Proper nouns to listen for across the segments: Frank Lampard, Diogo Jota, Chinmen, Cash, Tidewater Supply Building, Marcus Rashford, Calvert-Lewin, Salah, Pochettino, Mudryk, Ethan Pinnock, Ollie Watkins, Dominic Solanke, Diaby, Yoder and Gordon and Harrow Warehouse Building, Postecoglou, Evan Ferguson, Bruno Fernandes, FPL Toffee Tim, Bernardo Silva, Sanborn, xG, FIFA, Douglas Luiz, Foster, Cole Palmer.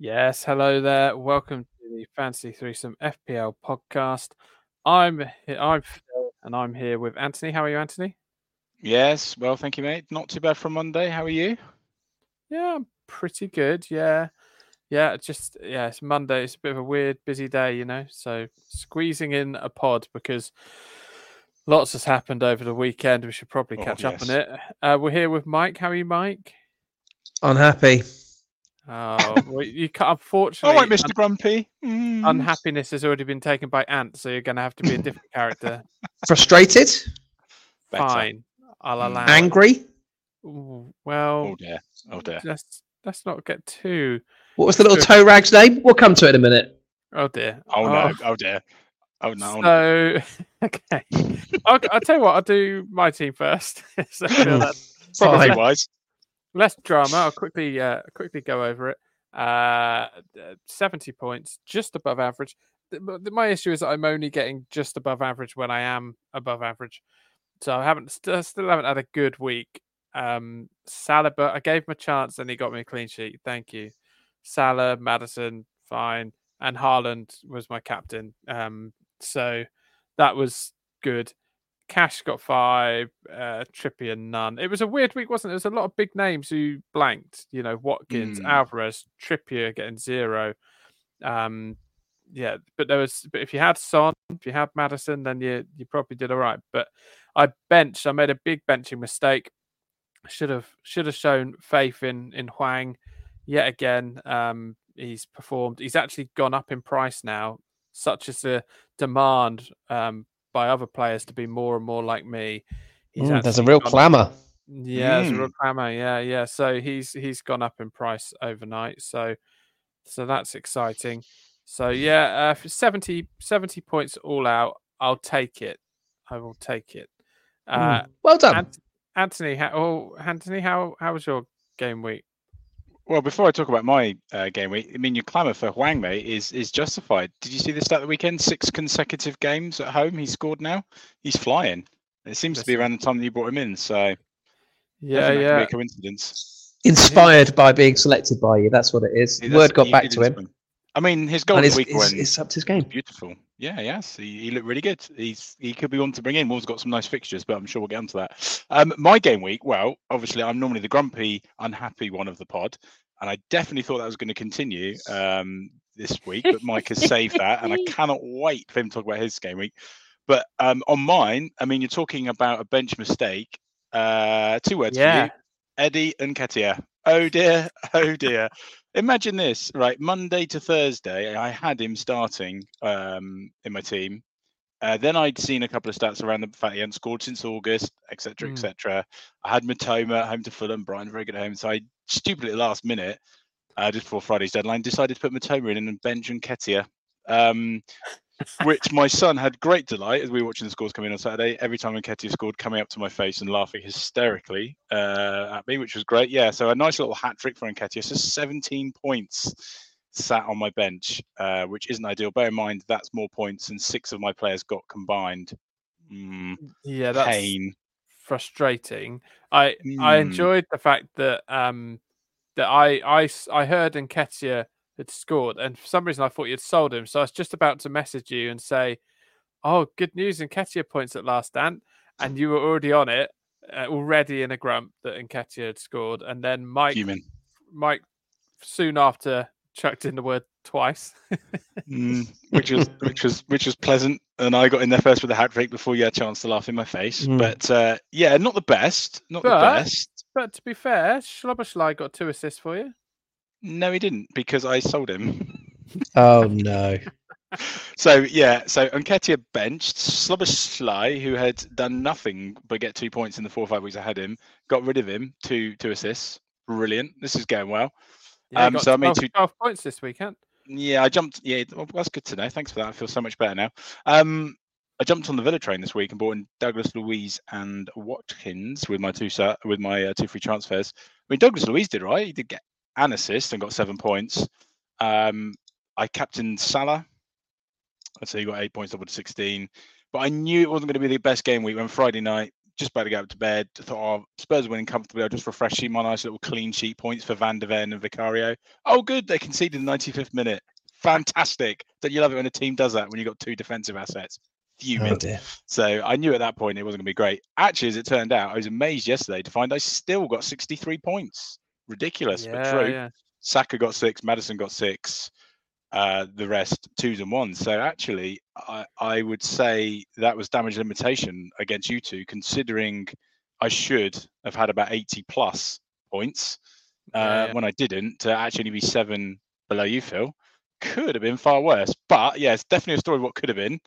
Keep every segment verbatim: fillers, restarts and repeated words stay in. Yes, hello there. Welcome to the Fantasy Threesome F P L podcast. I'm I'm Phil, and I'm here with Anthony. How are you, Anthony? Yes, well, thank you, mate. Not too bad for Monday. How are you? Yeah, I'm pretty good. Yeah, yeah. Just yeah, it's Monday. It's a bit of a weird, busy day, you know. So squeezing in a pod because lots has happened over the weekend. We should probably catch oh, yes. up on it. Uh, we're here with Mike. How are you, Mike? Unhappy. Oh, well, you can't, unfortunately. Oh, right, Mister Un- Grumpy. Mm. Unhappiness has already been taken by Ant, so you're going to have to be a different character. Frustrated? Fine. Better. I'll allow. Angry? Ooh, well, oh dear. Oh dear. Let's, let's not get too. What was the little toe rag's name? We'll come to it in a minute. Oh dear. Oh, oh. no. Oh dear. Oh no. So, okay. I'll, I'll tell you what, I'll do my team first. So, probably wise. Less drama. I'll quickly uh, quickly go over it. Uh, seventy points, just above average. My issue is that I'm only getting just above average when I am above average, so I haven't st- still haven't had a good week. Um, Salah, but I gave him a chance and he got me a clean sheet. Thank you, Salah, Maddison, fine, and Haaland was my captain. Um, so that was good. Cash got five, uh, Trippier none. It was a weird week, wasn't it? There was a lot of big names who blanked. You know, Watkins, mm. Alvarez, Trippier getting zero. Um, yeah, but there was. But if you had Son, if you had Maddison, then you you probably did all right. But I benched. I made a big benching mistake. Should have should have shown faith in in Hwang yet again. Um, he's performed. He's actually gone up in price now. Such is the demand. Um. By other players to be more and more like me. He's mm, there's a real clamour. Up. Yeah, mm. there's a real clamour. Yeah, yeah. So he's he's gone up in price overnight. So so that's exciting. So yeah, uh, for seventy, seventy points all out. I'll take it. I will take it. Uh, mm. Well done, Ant- Anthony. How, oh, Anthony, how how was your game week? Well, before I talk about my uh, game week, I mean, your clamour for Hwang, mate, is is justified. Did you see this at the weekend? Six consecutive games at home. He's scored now. He's flying. It seems to be around the time that you brought him in. So, yeah, yeah. Be a coincidence. Inspired by being selected by you. That's what it is. Yeah, Word got back to him. One. I mean, his goal of the week win. It's up to his game. Beautiful. Yeah, yes. He, he looked really good. He's He could be one to bring in. Wolves got some nice fixtures, but I'm sure we'll get onto that. Um, my game week, well, obviously, I'm normally the grumpy, unhappy one of the pod. And I definitely thought that was going to continue um, this week. But Mike has saved that. And I cannot wait for him to talk about his game week. But um, on mine, I mean, you're talking about a bench mistake. Uh, two words yeah. for you. Eddie Nketiah. Oh, dear. Oh, dear. Imagine this, right? Monday to Thursday, I had him starting um, in my team. Uh, then I'd seen a couple of stats around the fact he hadn't scored since August, et cetera, mm. et cetera. I had Mitoma home to Fulham, Brighton very good at home. So I stupidly at the last minute, uh, just before Friday's deadline, decided to put Mitoma in and bench Nketiah, um, which my son had great delight as we were watching the scores come in on Saturday. Every time Nketiah scored, coming up to my face and laughing hysterically uh, at me, which was great. Yeah, so a nice little hat trick for Nketiah. So seventeen points sat on my bench, uh, which isn't ideal. Bear in mind, that's more points than six of my players got combined. Mm, yeah, that's pain. Frustrating. I mm. I enjoyed the fact that um, that I, I, I heard Nketiah had scored, and for some reason I thought you'd sold him. So I was just about to message you and say, "Oh, good news! Nketiah points at last, Ant," and you were already on it, uh, already in a grump that Nketiah had scored. And then Mike, Human. Mike, soon after chucked in the word twice, mm, which was which was which was pleasant. And I got in there first with a hat trick before you had a chance to laugh in my face. Mm. But uh, yeah, not the best, not but, the best. But to be fair, Schlobberschlei got two assists for you. No, he didn't, because I sold him. Oh, no. So, yeah, so Nketiah benched. Schlobberschlei, who had done nothing but get two points in the four or five weeks I had him, got rid of him, two two assists. Brilliant. This is going well. Yeah, um, got so twelve, I made two... twelve points this weekend. Yeah, I jumped. Yeah, well, that's good to know. Thanks for that. I feel so much better now. Um, I jumped on the Villa train this week and bought in Douglas Luiz and Watkins with my two with my uh, two free transfers. I mean, Douglas Luiz did right. He did get an assist and got seven points. Um, I captained Salah. I'd say he got eight points, double to sixteen. But I knew it wasn't going to be the best game week when Friday night just about to go up to bed. I thought, oh, Spurs are winning comfortably. I'll just refresh my nice little clean sheet points for Van de Ven and Vicario. Oh, good. They conceded in the ninety-fifth minute. Fantastic. Don't you love it when a team does that, when you've got two defensive assets? Fuming. Oh, so I knew at that point it wasn't going to be great. Actually, as it turned out, I was amazed yesterday to find I still got sixty-three points. Ridiculous, yeah, but true. Yeah. Saka got six, Maddison got six, uh, the rest twos and ones. So actually, I, I would say that was damage limitation against you two, considering I should have had about eighty plus points uh, yeah, yeah. when I didn't, to actually only be seven below you, Phil. Could have been far worse. But yeah, it's definitely a story of what could have been.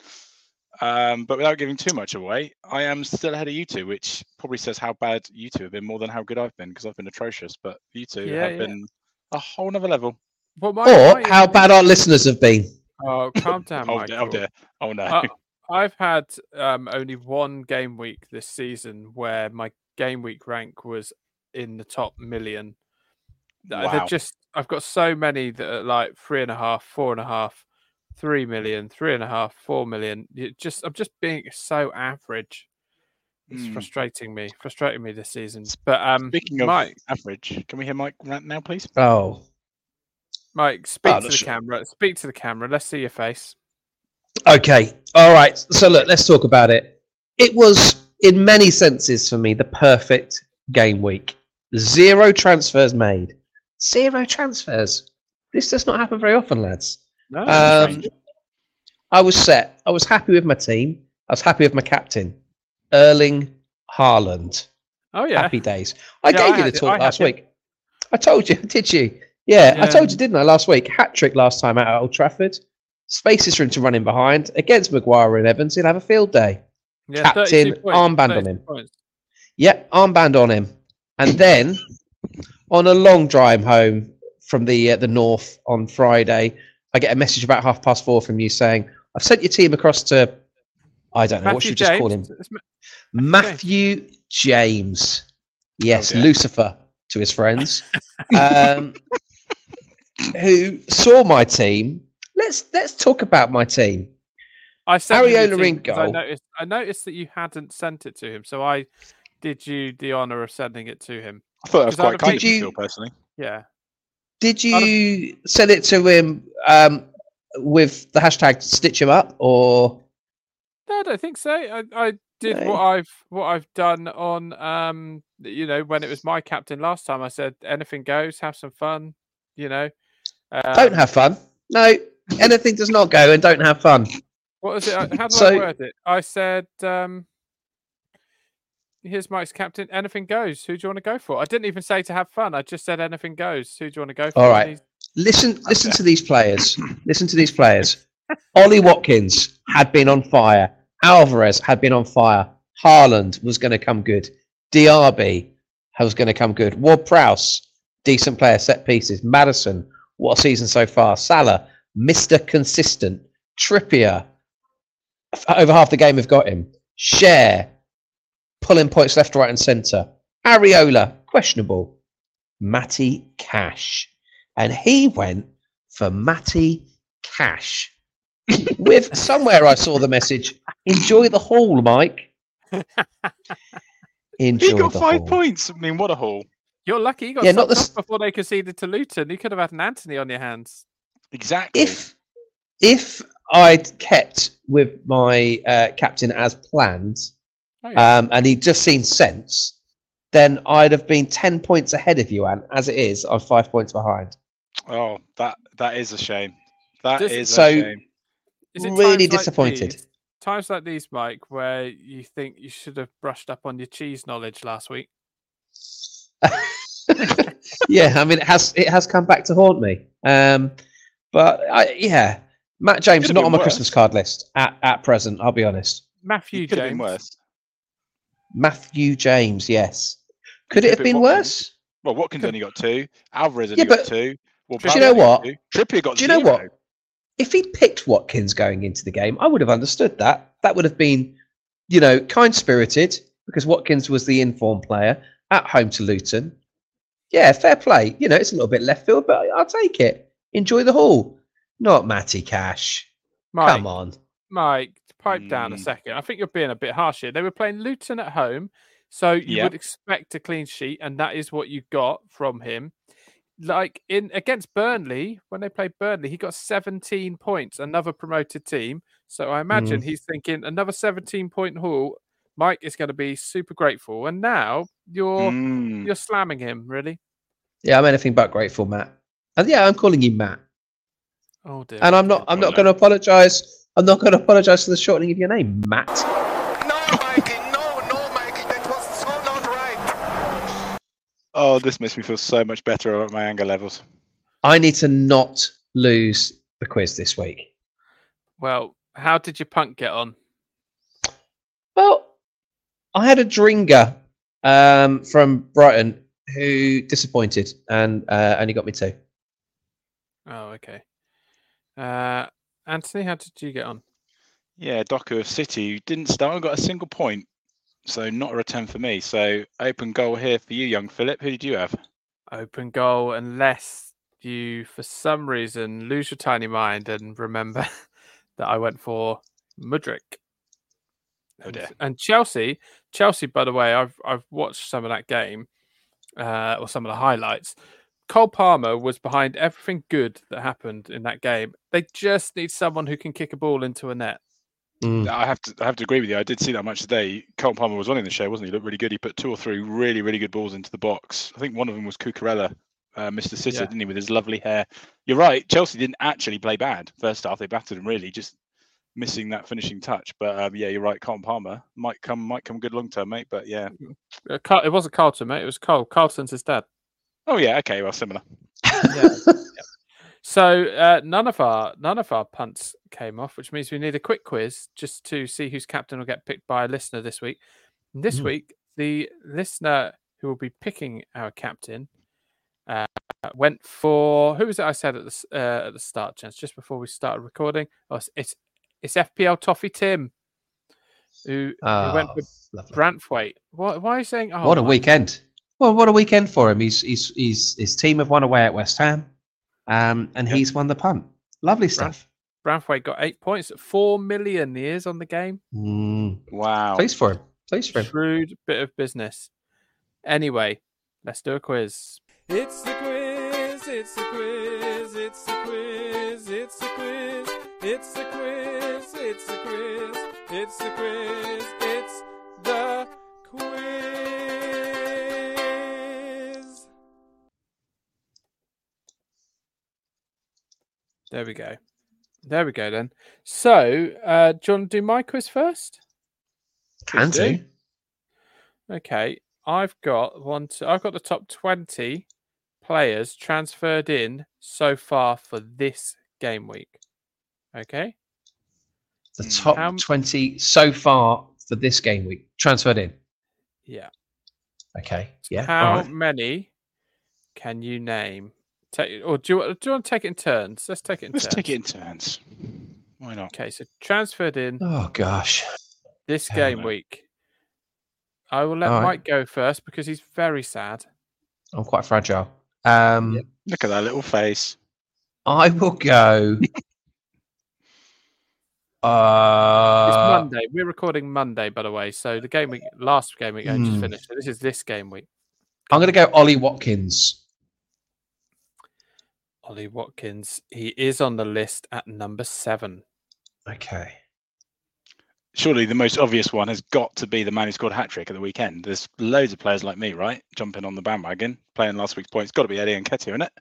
Um, but without giving too much away, I am still ahead of you two, which probably says how bad you two have been more than how good I've been, because I've been atrocious. But you two yeah, have yeah. been a whole nother level. Well, my, or my, how bad our listeners have been. Oh, calm down, oh, Michael. Oh, dear. Oh, no. Uh, I've had um, only one game week this season where my game week rank was in the top million. Wow. They're just, I've got so many that are like three and a half, four and a half, three million, three and a half, four million. It just, I'm just being so average. It's mm. frustrating me, frustrating me this season. But um, speaking of Mike, average, can we hear Mike rant now, please? Oh, Mike, speak oh, to the sure. camera. Speak to the camera. Let's see your face. Okay. All right. So look, let's talk about it. It was, in many senses, for me, the perfect game week. Zero transfers made. Zero transfers. This does not happen very often, lads. No, um, I was set. I was happy with my team. I was happy with my captain, Erling Haaland. Oh, yeah. Happy days. I yeah, gave I you the talk last week. It. I told you, did you? Yeah, yeah, I told you, didn't I, last week? Hat-trick last time out at Old Trafford. Spaces for him to run in behind. Against Maguire and Evans, he'll have a field day. Yeah, captain, points, armband on him. Points. Yep, armband on him. And then, on a long drive home from the uh, the north on Friday, I get a message about half past four from you saying, I've sent your team across to, I don't know, Matthew what should we just call him? Ma- Matthew James. James. Yes, oh, Lucifer to his friends. um, who saw my team. Let's let's talk about my team. I sent Ariola in goal. I noticed, I noticed that you hadn't sent it to him, so I did you the honour of sending it to him. I thought that was quite kind of you, still, personally. Yeah. Did you send it to him um, with the hashtag stitch him up, or? No, I don't think so. I, I did no. what I've what I've done on um, you know, when it was my captain last time. I said anything goes. Have some fun, you know. Um, don't have fun. No, anything does not go, and don't have fun. What was it? How did so, I word it? I said, um, here's Mike's captain. Anything goes. Who do you want to go for? I didn't even say to have fun. I just said anything goes. Who do you want to go for? All right. Listen, listen okay. to these players. Listen to these players. Ollie Watkins had been on fire. Alvarez had been on fire. Haaland was going to come good. Diaby was going to come good. Ward-Prowse, decent player, set pieces. Maddison, what a season so far. Salah, Mister Consistent. Trippier, over half the game we've got him. Cher, pulling points left, right, and centre. Areola, questionable. Matty Cash. And he went for Matty Cash. With somewhere I saw the message, enjoy the haul, Mike. Enjoy he got the five haul. points. I mean, what a haul. You're lucky you got yeah, not the... off before they conceded to Luton. You could have had an Anthony on your hands. Exactly. If if I'd kept with my uh, captain as planned, oh, yeah. um, and he'd just seen sense, then I'd have been ten points ahead of you, Ant. As it is, I'm five points behind. Oh, that that is a shame. That Does, is so a shame. Is it really disappointed. Like these, times like these, Mike, where you think you should have brushed up on your cheese knowledge last week. Yeah, I mean, it has it has come back to haunt me. Um, but I, yeah, Matt James not on my worse. Christmas card list at, at present. I'll be honest. Matthew James. Been worse. Matthew James, yes. Could, could it have been, been worse? Well, Watkins could... only got two. Alvarez only yeah, but, got two. Well, do you know what? Trippier got. Do you know zero. What? If he'd picked Watkins going into the game, I would have understood that. That would have been, you know, kind-spirited, because Watkins was the in-form player at home to Luton. Yeah, fair play. You know, it's a little bit left field, but I'll take it. Enjoy the haul. Not Matty Cash. Mike, come on. Mike, pipe mm. down a second. I think you're being a bit harsh here. They were playing Luton at home, so you yep. would expect a clean sheet, and that is what you got from him. Like in against Burnley, when they played Burnley, he got seventeen points, another promoted team. So I imagine mm. he's thinking another seventeen-point haul. Mike is going to be super grateful, and now you're mm. you're slamming him, really. Yeah, I'm anything but grateful, Matt. And yeah, I'm calling you Matt. Oh dear. And I'm not. I'm not going to apologise. I'm not going to apologise for the shortening of your name, Matt. No, Mikey. No, no, Mikey. That was so not right. Oh, this makes me feel so much better about my anger levels. I need to not lose the quiz this week. Well, how did your punk get on? Well, I had a dringer um, from Brighton who disappointed and uh, only got me two. Oh, okay. Uh, Anthony, how did you get on? Yeah, Doku of City didn't start and got a single point, so not a return for me. So open goal here for you, young Philip. Who did you have? Open goal, unless you, for some reason, lose your tiny mind and remember that I went for Mudryk. Oh dear. And Chelsea, Chelsea. By the way, I've I've watched some of that game, uh, or some of the highlights. Cole Palmer was behind everything good that happened in that game. They just need someone who can kick a ball into a net. Mm. I have to I have to agree with you. I did see that much today. Cole Palmer was running the show, wasn't he? He looked really good. He put two or three really really good balls into the box. I think one of them was Cucurella, uh, Mister Sitter, yeah. didn't he, with his lovely hair? You're right. Chelsea didn't actually play bad first half. They battered him really, just missing that finishing touch. But um, yeah, you're right. Colin Palmer might come, might come good long term, mate. But yeah, it wasn't Carlton, mate. It was Cole. Carlton's his dad. Oh yeah. Okay. Well, similar. yeah. yeah. So uh, none of our none of our punts came off, which means we need a quick quiz just to see whose captain will get picked by a listener this week. And this mm. week, the listener who will be picking our captain uh, went for who was it? I said at the uh, at the start, Jens, just before we started recording. Oh, it's. it's It's F P L Toffee Tim, who, oh, who went with lovely. Branthwaite. What, why are you saying? Oh, what a weekend! Well, what a weekend for him. He's he's he's his team have won away at West Ham, um, and yep. he's won the punt. Lovely stuff. Branthwaite got eight points, four million years on the game. Mm. Wow! Please for him. Please for him. Shrewd bit of business. Anyway, let's do a quiz. It's the quiz. It's the quiz. It's the quiz. It's the quiz. It's the quiz, it's the quiz, it's the quiz, it's the quiz. There we go. There we go then. So, uh, do you want to do my quiz first? Can do. Okay, I've got one. Two, I've got the top twenty players transferred in so far for this game week. Okay. The top um, twenty so far for this game week transferred in. Yeah. Okay. Yeah. How right. many can you name? Take, or do you, do you want to take it in turns? Let's take it in Let's turns. Let's take it in turns. Why not? Okay. So transferred in. Oh, gosh. This Hell game no. week. I will let All Mike right. go first because he's very sad. I'm quite fragile. Um, yeah. Look at that little face. I will go. Uh, it's Monday. We're recording Monday, by the way. So the game week, last game week, I just mm. finished. So this is this game week. I'm going to go Ollie Watkins. Ollie Watkins. He is on the list at number seven. Okay. Surely the most obvious one has got to be the man who scored a hat-trick at the weekend. There's loads of players like me, right? Jumping on the bandwagon, playing last week's points. It's got to be Eddie Nketiah, isn't it?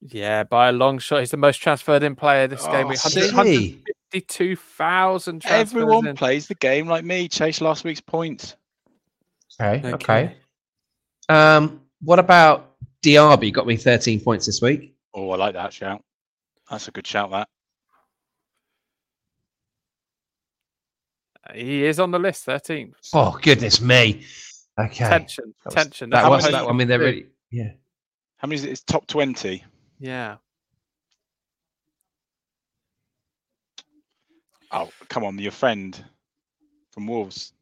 Yeah, by a long shot. He's the most transferred in player this oh, game week. one hundred, fifty-two thousand transfers. Everyone in. Plays the game like me. Chase last week's points. Okay, okay. Um, what about Diaby? Got me thirteen points this week. Oh, I like that shout. That's a good shout, that. He is on the list, thirteenth. Oh, goodness me. Okay. Tension, that was, tension. That, that was that one. I mean, they're really... Yeah. How many is it? It's top twenty. Yeah. Oh, come on, your friend from Wolves,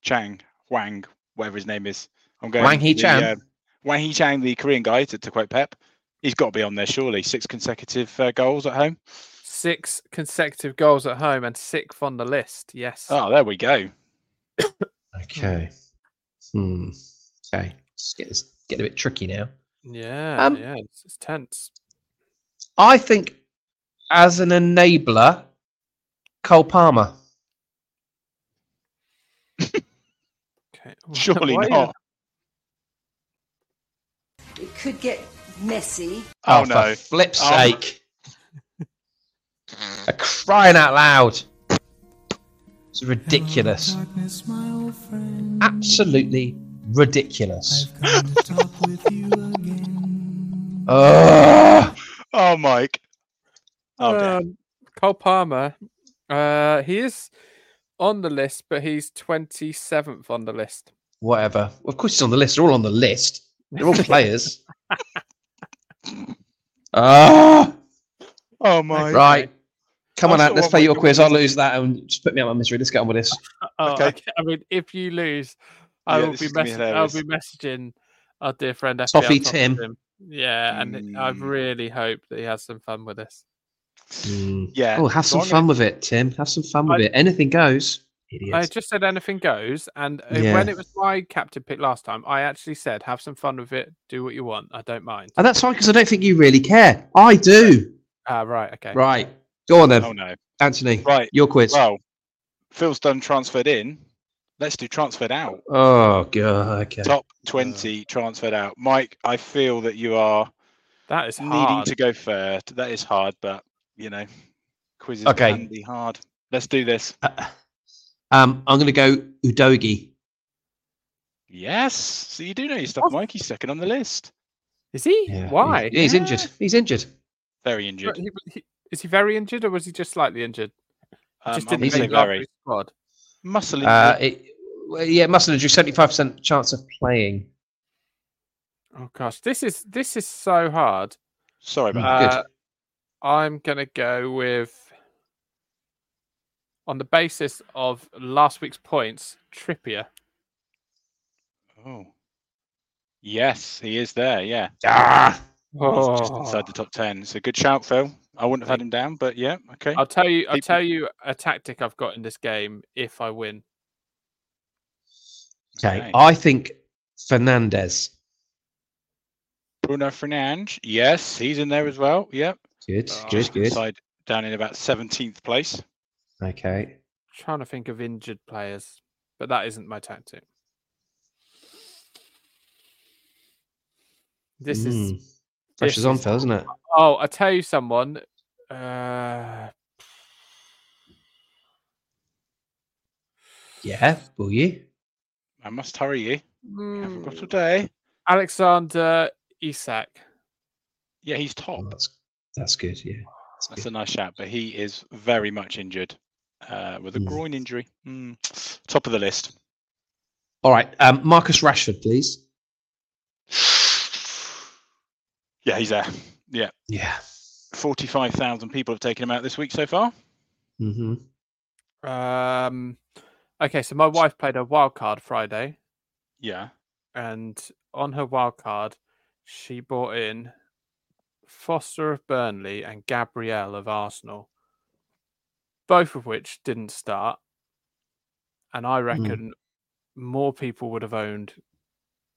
Chang, Hwang, whatever his name is. I'm going Hwang Hee-chan. Uh, Hwang Hee-chan, the Korean guy, to, to quote Pep. He's got to be on there, surely. Six consecutive uh, goals at home. six consecutive goals at home and sixth on the list. Yes. Oh, there we go. Okay. Hmm. Okay. It's getting, it's getting a bit tricky now. Yeah. Um, yeah. It's, it's tense. I think as an enabler, Cole Palmer. Okay. Surely Why not. You... It could get messy. Oh, oh no. For flip's oh. sake. I'm crying out loud. It's ridiculous. Darkness, absolutely ridiculous. I've come to talk with you again. Uh, oh, Mike. Oh, um, Cole Palmer. Uh, he is on the list, but he's twenty-seventh on the list. Whatever. Well, of course, he's on the list. They're all on the list. They're all players. Ah. uh, oh my. Right. Come on, out. Let's play your quiz. I'll lose that and just put me out of my misery. Let's get on with this. Oh, okay. okay. I mean, if you lose, I yeah, will be, mess- be I'll be messaging our dear friend F P L Toffee Tim. Tim. Yeah, and mm. I really hope that he has some fun with this. Mm. Yeah. Oh, have so some fun gonna... with it, Tim. Have some fun with I... it. Anything goes. Idiot. I just said anything goes, and yeah. when it was my captain pick last time, I actually said, "Have some fun with it. Do what you want. I don't mind." And that's fine because I don't think you really care. I do. Ah, uh, right. Okay. Right. Go on then. Oh no, Anthony. Right, your quiz. Well, Phil's done transferred in. Let's do transferred out. Oh god. Okay. Top twenty oh. transferred out. Mike, I feel that you are. That is needing hard. to go first. That is hard, but you know, quizzes okay. can be hard. Let's do this. Uh, um, I'm going to go Udogi. Yes. So you do know your stuff, what? Mike. He's second on the list. Is he? Yeah. Why? He's, he's yeah. injured. He's injured. Very injured. He, he, Is he very injured, or was he just slightly injured? Um, just didn't make the squad. Muscle injury. Uh, it, well, yeah, muscle injury. Seventy-five percent chance of playing. Oh gosh, this is this is so hard. Sorry about that. Uh, I'm gonna go with, on the basis of last week's points, Trippier. Oh. Yes, he is there. Yeah. Ah. Oh. Just inside the top ten. It's a good shout, Phil. I wouldn't have had him down, but yeah, okay. I'll tell you. I'll tell you a tactic I've got in this game if I win. Okay, okay. I think Fernandes. Bruno Fernandes. Yes, he's in there as well. Yep. Good. Uh, good. Good. Side down in about seventeenth place. Okay. I'm trying to think of injured players, but that isn't my tactic. This mm. is. Pressure's on, Phil, isn't it? Oh, I tell you, someone. Uh... Yeah, will you? I must hurry you. Mm. I haven't got a day. Alexander Isak. Yeah, he's top. Oh, that's, that's good. Yeah, that's, that's good. A nice shout, but he is very much injured uh, with a mm. groin injury. Mm. Top of the list. All right, um, Marcus Rashford, please. Yeah, he's there. Yeah. Yeah. forty-five thousand people have taken him out this week so far. Mm-hmm. Um, okay, so my wife played a wild card Friday. Yeah. And on her wild card, she brought in Foster of Burnley and Gabriel of Arsenal, both of which didn't start. And I reckon mm. more people would have owned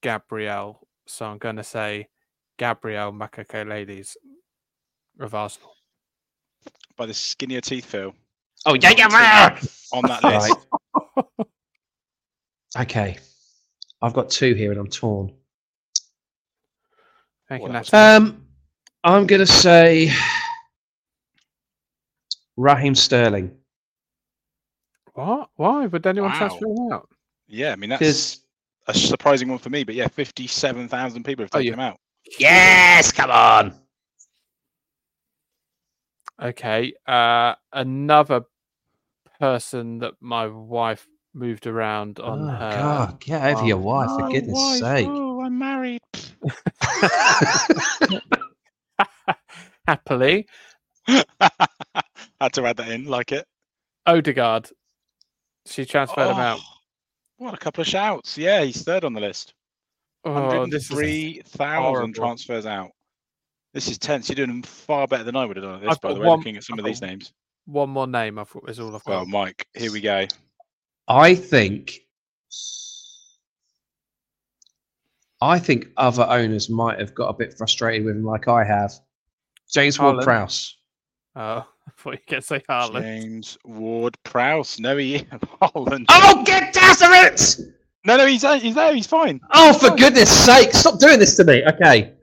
Gabriel. So I'm going to say Gabriel Macaco Ladies of Arsenal. By the skinnier teeth, Phil. Oh, yeah, yeah, on that list. Right. Okay. I've got two here and I'm torn. Thank you, um, I'm going to say Raheem Sterling. What? Why would anyone wow. transfer him out? Yeah, I mean, that's a surprising one for me, but yeah, fifty-seven thousand people have taken oh, yeah. him out. Yes, come on. Okay, uh, another person that my wife moved around on oh, her. God, get over oh, your wife, for goodness wife. sake. Oh, I'm married. Happily. Had to add that in, like it. Odegaard. She transferred oh, him out. What a couple of shouts. Yeah, he's third on the list. Oh, one hundred three thousand transfers out. This is tense. You're doing far better than I would have done at this, I've by the way, one, looking at some I've of these names. One more name, I thought, is all I've got. Well, Mike, here we go. I think... I think other owners might have got a bit frustrated with him, like I have. James Ward-Prowse. Oh, I thought you could say Haaland. James Ward-Prowse. No, he Haaland. Oh, get Dasseritz! No, no, he's he's there. He's fine. Oh, for oh. goodness' sake! Stop doing this to me. Okay.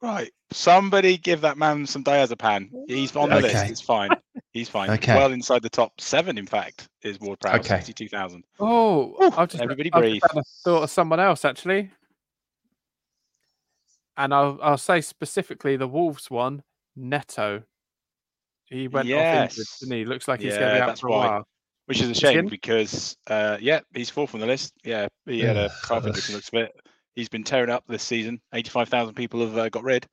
Right. Somebody give that man some diazepam. He's on the okay. list. It's fine. He's fine. Okay. Well inside the top seven, in fact, is Ward-Prowse. Okay. sixty-two thousand. Oh, Ooh, I've just everybody I've breathe. Just thought of someone else actually. And I'll I'll say specifically the Wolves one, Neto. He went yes. off injured, didn't he? Looks like he's yeah, going to be out for a why. while. Which is a shame because, uh, yeah, he's fourth on the list. Yeah, he had a carpet looks a bit. He's been tearing up this season. eighty-five thousand people have uh, got rid.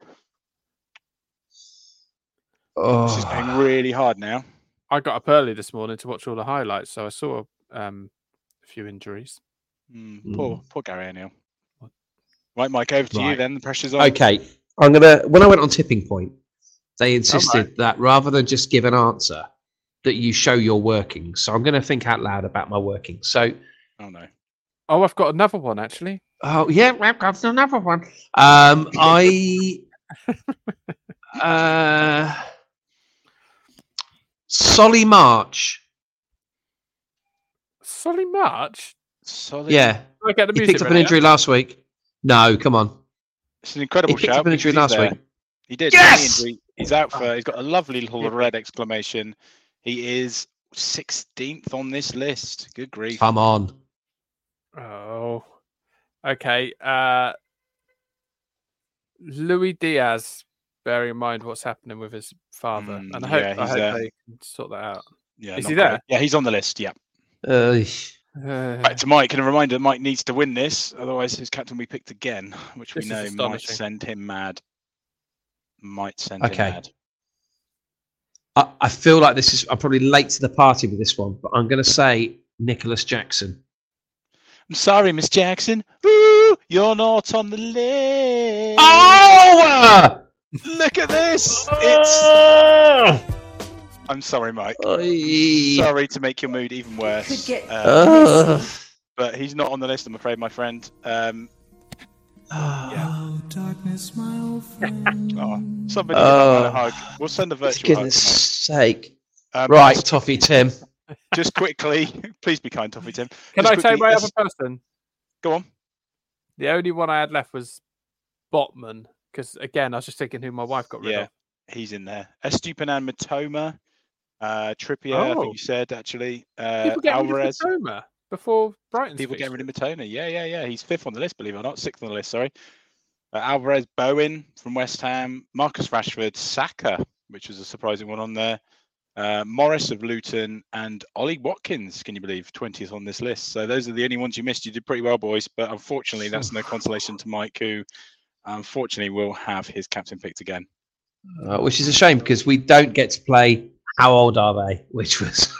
Oh. This is going really hard now. I got up early this morning to watch all the highlights, so I saw um, a few injuries. Mm, mm. Poor, poor Gary O'Neill. Right, Mike, over to right. you then. The pressure's on. Okay, I'm gonna. When I went on Tipping Point, they insisted oh, right. that rather than just give an answer, that you show your workings. So I'm going to think out loud about my workings. So, oh no, oh I've got another one actually. Oh yeah, I've got another one. Um, I, uh, Solly March. Solly March. Solly. Yeah. I get the music. He picked up an injury yeah? last week. No, come on. It's an incredible shout. He picked shout up an injury last there. week. He did. Yes. He's out for. He's got a lovely little red exclamation. He is sixteenth on this list. Good grief. Come on. Oh, okay. Uh, Luis Diaz, bearing in mind what's happening with his father. Mm, and I hope, yeah, I hope they can sort that out. Yeah, is he there? Good. Yeah, he's on the list. Yeah. Uh, Back to Mike. And a reminder, Mike needs to win this. Otherwise, his captain will be picked again, which we know might send him mad. Might send okay. him mad. I feel like this is, I'm probably late to the party with this one, but I'm going to say Nicholas Jackson. I'm sorry, Miss Jackson. Ooh, you're not on the list. Oh! Look at this. It's. I'm sorry, Mike. Oy. Sorry to make your mood even worse. Could get... um, oh. But he's not on the list, I'm afraid, my friend. Um, Yeah. Oh, darkness, my old friend. Oh, somebody oh, give a hug. We'll send a virtual hug. For goodness sake. Um, right, Toffee Tim. Just quickly, please be kind, Toffee Tim. Can just I tell you my other person? Go on. The only one I had left was Botman, because, again, I was just thinking who my wife got rid yeah, of. Yeah, he's in there. Estupinan Mitoma, uh, Trippier, oh. I think you said, actually. Uh, People get Alvarez. Rid of Mitoma before Brighton. People getting rid of Mitoma. Yeah, yeah, yeah. He's fifth on the list, believe it or not. Sixth on the list, sorry. Uh, Alvarez, Bowen from West Ham, Marcus Rashford, Saka, which was a surprising one on there. Uh, Morris of Luton and Ollie Watkins, can you believe, twentieth on this list. So those are the only ones you missed. You did pretty well, boys, but unfortunately that's no consolation to Mike, who unfortunately will have his captain picked again. Uh, which is a shame because we don't get to play How Old Are They? Which was...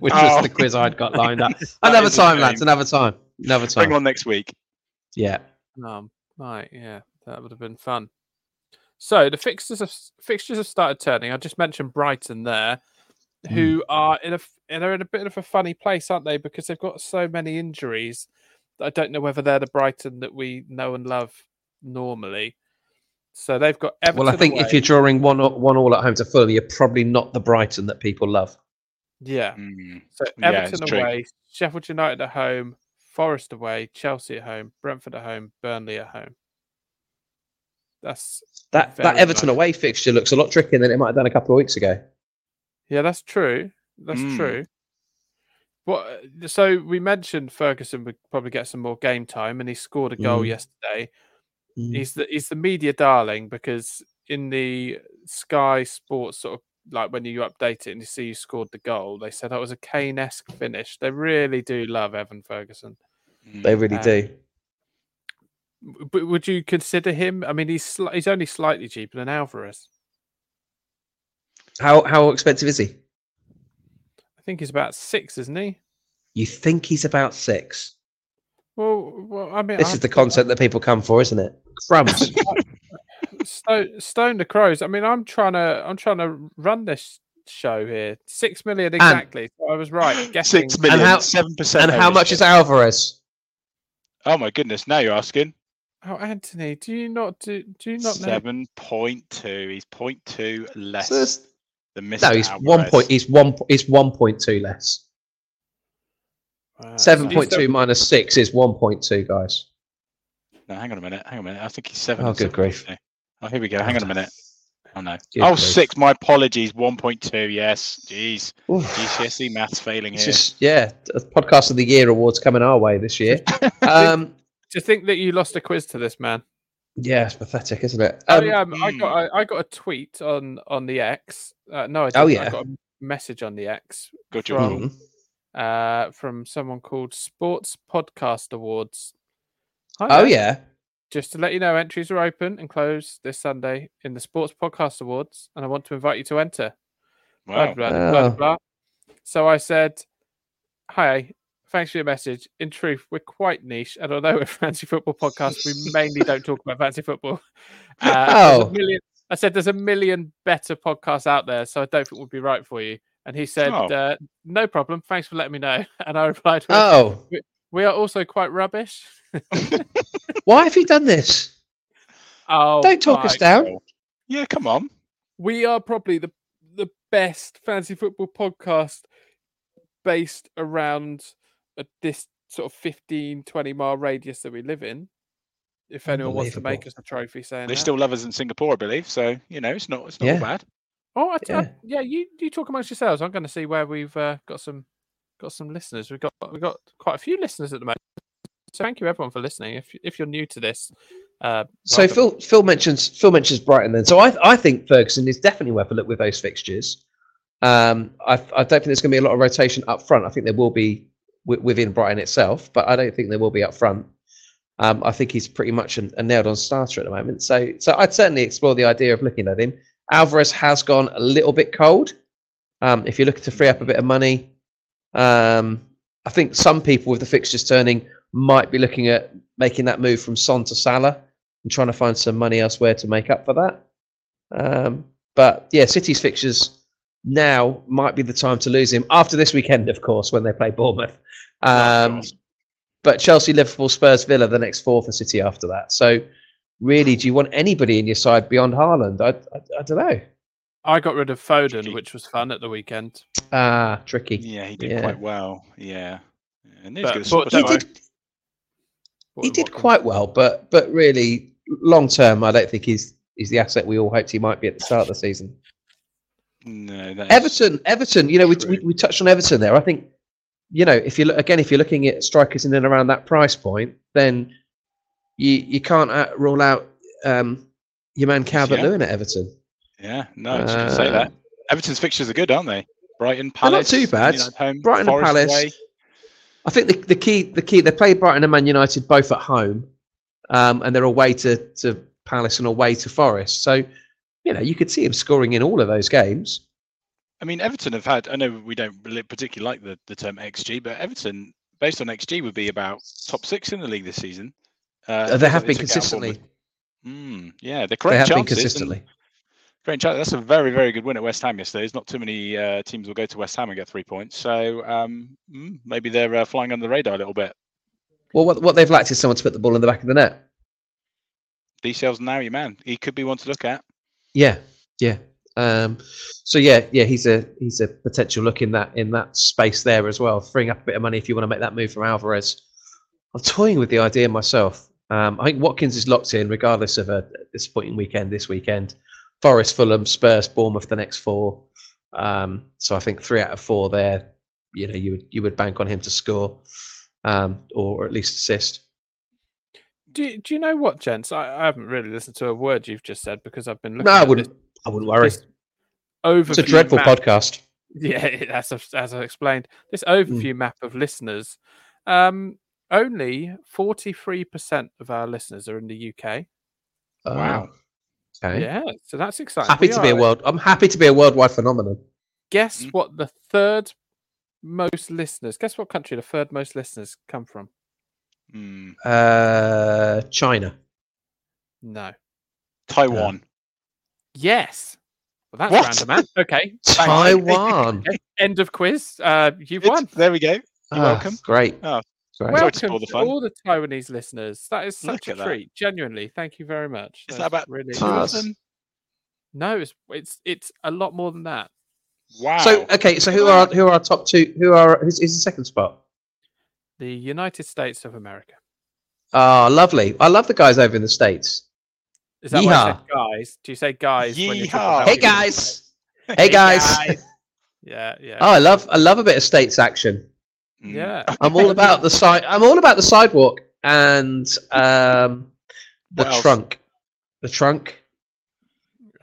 which oh. was the quiz I'd got lined up. Another time, lads. Another time. Another time. Bring on next week. Yeah. Um, right. Yeah. That would have been fun. So the fixtures have fixtures have started turning. I just mentioned Brighton there, who mm. are in a and they're in a bit of a funny place, aren't they? Because they've got so many injuries. I don't know whether they're the Brighton that we know and love normally. So they've got Everton. Well, I think away. If you're drawing one one all at home to Fulham, you're probably not the Brighton that people love. Yeah. Mm. So Everton yeah, away, true. Sheffield United at home, Forest away, Chelsea at home, Brentford at home, Burnley at home. That's that that Everton nice. away fixture looks a lot trickier than it might have done a couple of weeks ago. Yeah, that's true. That's mm. true. What? So we mentioned Ferguson would probably get some more game time, and he scored a goal mm. yesterday. Mm. He's the he's the media darling because in the Sky Sports sort of. Like when you update it and you see you scored the goal, they said that was a Kane-esque finish. They really do love Evan Ferguson. They really um, do. But would you consider him? I mean, he's sl- he's only slightly cheaper than Alvarez. How how expensive is he? I think he's about six, isn't he? You think he's about six? Well, well I mean, this I, is the content I, that people come for, isn't it? Crumbs. stone, stone the crows. I mean, I'm trying to, I'm trying to run this show here. Six million exactly. And so I was right. Guessing. Six million. And how, seven percent. And how much is Alvarez? Oh my goodness! Now you're asking. Oh, Anthony, do you not do? Do you not seven point two? He's point two less so than Mister No, he's Alvarez. one point. He's one. He's one point two less. Uh, seven point two minus six is one point two, guys. No, hang on a minute. Hang on a minute. I think he's seven. Oh, good seven. Grief. Oh, here we go. Hang on a minute. Oh, no. Good oh, grief. Six. My apologies. one point two. Yes. Jeez. Oof. G C S E maths failing here. Just, yeah. Podcast of the Year awards coming our way this year. um, Do you think that you lost a quiz to this man? Yeah, it's pathetic, isn't it? Um, oh, yeah. Um, I, got, I, I got a tweet on, on the X. Uh, no, I didn't. Oh, yeah. I got a message on the X. Good job. From, mm-hmm. uh, from someone called Sports Podcast Awards. Hi, oh, guys. Yeah. Just to let you know, entries are open and closed this Sunday in the Sports Podcast Awards, and I want to invite you to enter. Wow. Blah, blah, oh. blah, blah. So I said, hi, thanks for your message. In truth, we're quite niche, and although we're a fantasy football podcast, we mainly don't talk about fantasy football. Uh, oh. million, I said there's a million better podcasts out there, so I don't think we'll be right for you. And he said, oh. uh, no problem. Thanks for letting me know. And I replied, oh. we are also quite rubbish. Why have you done this? Oh, don't talk us down. God. Yeah, come on. We are probably the the best fantasy football podcast based around a, this sort of fifteen, twenty mile radius that we live in. If anyone wants to make us a trophy, saying they that. Still love us in Singapore, I believe. So you know, it's not it's not yeah. all bad. Oh, I, yeah. I, yeah. You you talk amongst yourselves. I'm going to see where we've uh, got some got some listeners. We've got we got quite a few listeners at the moment. So thank you everyone for listening. If if you're new to this, uh, so Phil Phil mentions Phil mentions Brighton then. So I I think Ferguson is definitely worth a look with those fixtures. Um, I I don't think there's going to be a lot of rotation up front. I think there will be w- within Brighton itself, but I don't think there will be up front. Um, I think he's pretty much a, a nailed on starter at the moment. So so I'd certainly explore the idea of looking at him. Alvarez has gone a little bit cold. Um, if you're looking to free up a bit of money, um, I think some people with the fixtures turning might be looking at making that move from Son to Salah and trying to find some money elsewhere to make up for that. Um, but yeah, City's fixtures now might be the time to lose him after this weekend, of course, when they play Bournemouth. Um, but Chelsea, Liverpool, Spurs, Villa, the next four for City after that. So really, do you want anybody in your side beyond Haaland? I, I, I don't know. I got rid of Foden, tricky. Which was fun at the weekend. Ah, tricky. Yeah, he did yeah. quite well. Yeah. And but, good but, he did, He did quite well, but but really, long term, I don't think he's he's the asset we all hoped he might be at the start of the season. No, that Everton, Everton. You know, we, we we touched on Everton there. I think, you know, if you look again, if you're looking at strikers in and around that price point, then you you can't rule out um, your man Calvert-Lewin yeah. at Everton. Yeah, no, I was going to say that. Everton's fixtures are good, aren't they? Brighton, Palace, not too bad. United home, Brighton, Forest and Palace. Way. I think the, the key, the key, they play Brighton and Man United both at home, um, and they're away to, to Palace and away to Forest. So, you know, you could see him scoring in all of those games. I mean, Everton have had, I know we don't particularly like the, the term X G, but Everton, based on X G, would be about top six in the league this season. Uh, they have been consistently. Mm, yeah, they're great they have chances, been consistently. Great chance. That's a very, very good win at West Ham yesterday. There's not too many uh, teams will go to West Ham and get three points. So um, maybe they're uh, flying under the radar a little bit. Well, what what they've lacked is someone to put the ball in the back of the net. D C L's now your man. He could be one to look at. Yeah, yeah. Um, so yeah, yeah. He's a he's a potential look in that in that space there as well. Freeing up a bit of money if you want to make that move from Alvarez. I'm toying with the idea myself. Um, I think Watkins is locked in, regardless of a disappointing weekend this weekend. Forest, Fulham, Spurs, Bournemouth, the next four. Um, so I think three out of four there. You know, you would you would bank on him to score, um, or at least assist. Do Do you know what, gents? I, I haven't really listened to a word you've just said because I've been looking. No, at I wouldn't. This, I wouldn't worry. It's a dreadful map. Podcast. Yeah, as I've, as I explained, this overview mm. map of listeners. Um, only forty-three percent of our listeners are in the U K. Uh, wow. Okay. Yeah, so that's exciting. Happy we to be a world. I'm happy to be a worldwide phenomenon. Guess mm. what? The third most listeners. Guess what country the third most listeners come from? Mm. Uh, China. No. Taiwan. Um, yes. Well, that's what? Random, man. Okay. Taiwan. End of quiz. Uh, you've it's, won. There we go. You're ah, welcome. Great. Oh, great. Welcome all the to all the Taiwanese listeners. That is such Look a treat. That. Genuinely, thank you very much. Is that's that about really two of them? No, it's it's it's a lot more than that. Wow. So okay, so who are who are our top two? Who are who's, who's the second spot? The United States of America. Oh, lovely! I love the guys over in the States. Is that Yeehaw. Why I said guys? Do you say guys? Yeehaw. When you're about hey, guys. Hey, hey guys! Hey guys! Yeah, yeah. Oh, I love I love a bit of States action. Yeah, I'm all about the side. I'm all about the sidewalk and um, the what trunk, else? the trunk,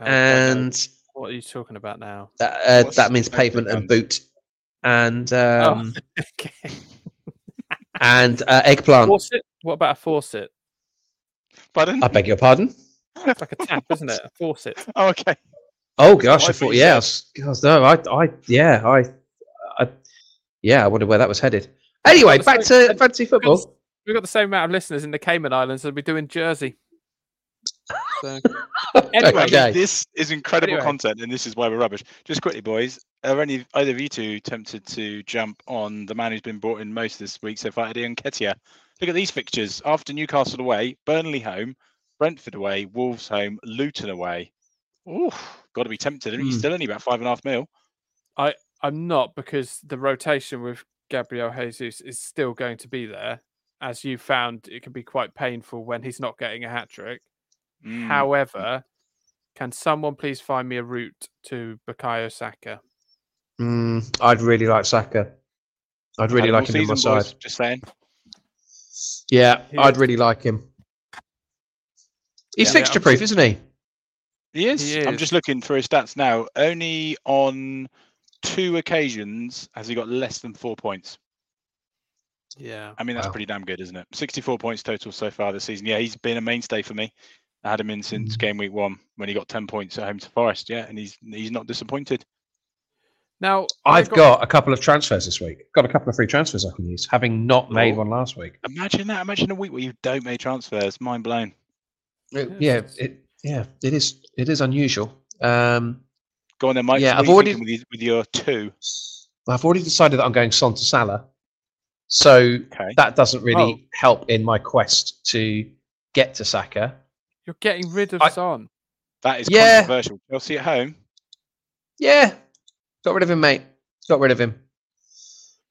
oh, and what are you talking about now? That, uh, that means pavement and boot, and um, oh, okay. and uh, eggplant. Faucet? What about a faucet? Pardon? I beg your pardon? It's like a tap, isn't it? A faucet. Oh, okay. Oh gosh, oh, I, I thought yeah. God, no, I, I, yeah, I, I, yeah, I wonder where that was headed. Anyway, back same, to fantasy football. We've got, we've got the same amount of listeners in the Cayman Islands as we do in Jersey. So, anyway, okay. This is incredible anyway. content, and this is why we're rubbish. Just quickly, boys, are any either of you two tempted to jump on the man who's been brought in most this week so far, Eddie Nketiah? Look at these fixtures: after Newcastle away, Burnley home, Brentford away, Wolves home, Luton away. Ooh, got to be tempted. Mm. He's still only about five and a half mil. I, I'm not, because the rotation with Gabriel Jesus is still going to be there. As you found, it can be quite painful when he's not getting a hat-trick. Mm. However, can someone please find me a route to Bukayo Saka? Mm, I'd really like Saka. I'd really like him on my side. Just saying. Yeah, he I'd is. really like him. He's yeah, fixture-proof, isn't he? He is. he is. I'm just looking for his stats now. Only on two occasions has he got less than four points. Yeah. I mean, that's wow. pretty damn good, isn't it? sixty-four points total so far this season. Yeah, he's been a mainstay for me. I had him in since mm. game week one when he got ten points at home to Forest. Yeah, and he's he's not disappointed. Now, I've got... got a couple of transfers this week. Got a couple of free transfers I can use, having not made oh. one last week. Imagine that. Imagine a week where you don't make transfers. Mind blown. It, yeah, it... Yeah, it is. It is unusual. Um, Go on then, Mike. Yeah, I've already with, you, with your two. I've already decided that I'm going Son to Salah, so okay. that doesn't really oh. help in my quest to get to Saka. You're getting rid of I, Son. That is yeah. controversial. Chelsea at home. Yeah, got rid of him, mate. Got rid of him.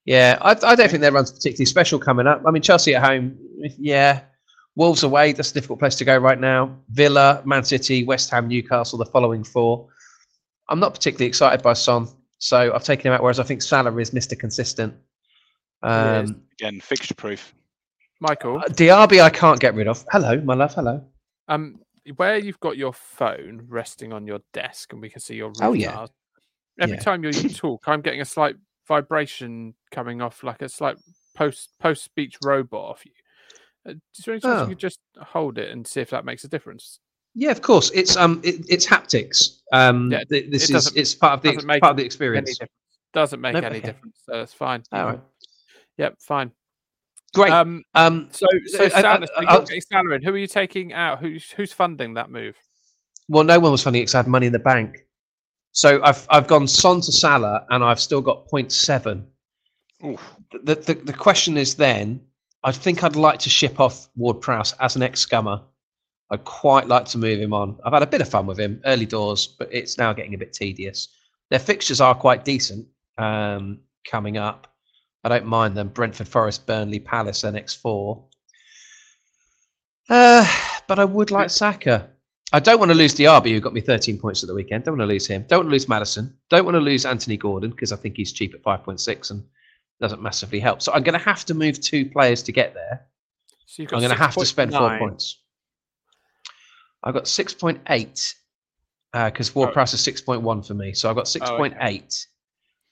Yeah, I, I don't think their run's particularly special coming up. I mean, Chelsea at home. Yeah. Wolves away, that's a difficult place to go right now. Villa, Man City, West Ham, Newcastle, the following four. I'm not particularly excited by Son, so I've taken him out, whereas I think Salah is Mister Consistent. Um, is. Again, fixture-proof. Michael? Uh, Diaby I can't get rid of. Hello, my love, hello. Um, where you've got your phone resting on your desk and we can see your room. Oh, yeah. Every yeah. time you talk, I'm getting a slight vibration coming off, like a slight post, post-speech robot off you. Is there any chance oh. you could just hold it and see if that makes a difference? Yeah, of course. It's um, it, it's haptics. Um, yeah, th- this it is it's part of the ex- part of the experience. Doesn't make Nobody any can. difference. So it's fine. All right. Yep, fine. Great. Um, um so so Salah, who are you taking out? Who's who's funding that move? Well, no one was funding it because I had money in the bank. So I've I've gone Son to Salah, and I've still got zero point seven. The, the the question is then. I think I'd like to ship off Ward-Prowse as an ex-scummer. I'd quite like to move him on. I've had a bit of fun with him, early doors, but it's now getting a bit tedious. Their fixtures are quite decent um, coming up. I don't mind them. Brentford, Forest, Burnley, Palace, their next four. Uh, but I would like Saka. I don't want to lose Diaby, who got me thirteen points at the weekend. Don't want to lose him. Don't want to lose Maddison. Don't want to lose Anthony Gordon, because I think he's cheap at five point six and doesn't massively help. So I'm going to have to move two players to get there. So you've got I'm going to have to spend four points. I've got six point eight because uh, Ward-Prowse is six point one for me. So I've got six point eight.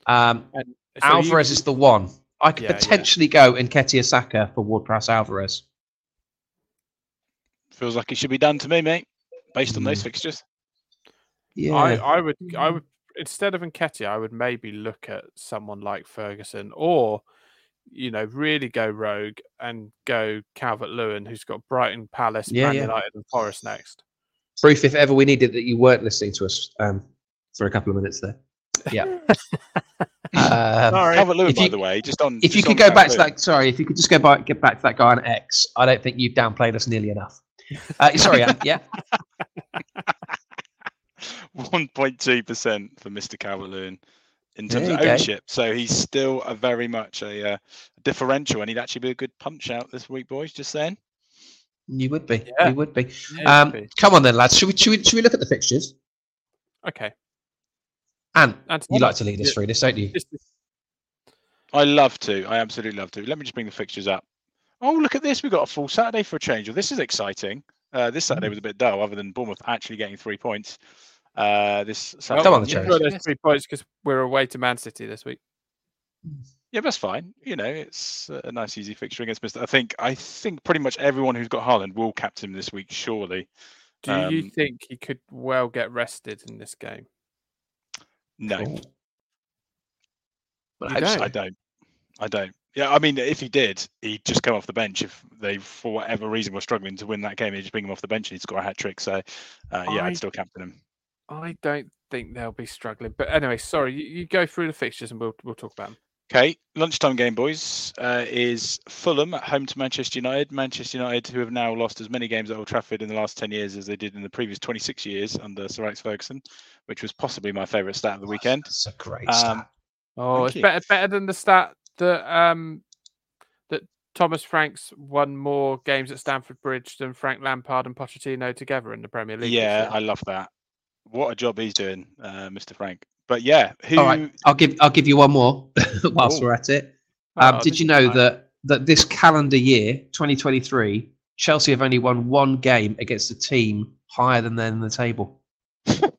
Oh, okay. um, so Alvarez you... is the one. I could yeah, potentially yeah. go Nketiah Saka for Ward-Prowse Alvarez. Feels like it should be done to me, mate, based on mm. those fixtures. Yeah, I, I would. I would. Instead of Nketiah, I would maybe look at someone like Ferguson or, you know, really go rogue and go Calvert-Lewin, who's got Brighton, Palace, yeah, Man United yeah. and Forest next. Proof, if ever we needed, that you weren't listening to us um, for a couple of minutes there. Yeah. Uh, sorry, Calvert-Lewin, by the way, just on. If just you could go back to that, sorry, if you could just go back, get back to that guy on X. I don't think you've downplayed us nearly enough. Uh, sorry, Anne, yeah. One point two percent for Mister Calvert-Lewin in terms of ownership, go. So he's still a very much a uh, differential, and he'd actually be a good punch out this week, boys. Just saying. You would be. Yeah. You would be. Yeah, um, would be. Come on then, lads. Should we? Should we? Should we look at the fixtures? Okay. And you like to lead us through this, don't you? I love to. I absolutely love to. Let me just bring the fixtures up. Oh, look at this. We've got a full Saturday for a change. Well, this is exciting. Uh, this Saturday was a bit dull, other than Bournemouth actually getting three points. Uh, this Saturday. Come on, the change. We've got those three points because we're away to Man City this week. Yeah, that's fine. You know, it's a nice, easy fixture against Mister I think I think pretty much everyone who's got Haaland will captain him this week, surely. Do um, you think he could well get rested in this game? No, cool. But I, just, I don't. I don't. Yeah, I mean, if he did, he'd just come off the bench. If they, for whatever reason, were struggling to win that game, he'd just bring him off the bench and he'd score a hat trick. So, uh, yeah, I, I'd still captain him. I don't think they'll be struggling. But anyway, sorry, you, you go through the fixtures and we'll we'll talk about them. Okay, lunchtime game, boys, uh, is Fulham at home to Manchester United. Manchester United, who have now lost as many games at Old Trafford in the last ten years as they did in the previous twenty-six years under Sir Alex Ferguson, which was possibly my favourite stat of the weekend. That's a great um, stat. Oh, Thank it's better, better than the stat that um, that Thomas Frank's won more games at Stamford Bridge than Frank Lampard and Pochettino together in the Premier League. Yeah, I love that. What a job he's doing, uh, Mister Frank. But yeah, who... all right. I'll give I'll give you one more whilst Ooh. we're at it. Um, oh, did you know that that this calendar year, twenty twenty-three, Chelsea have only won one game against a team higher than them in the table? And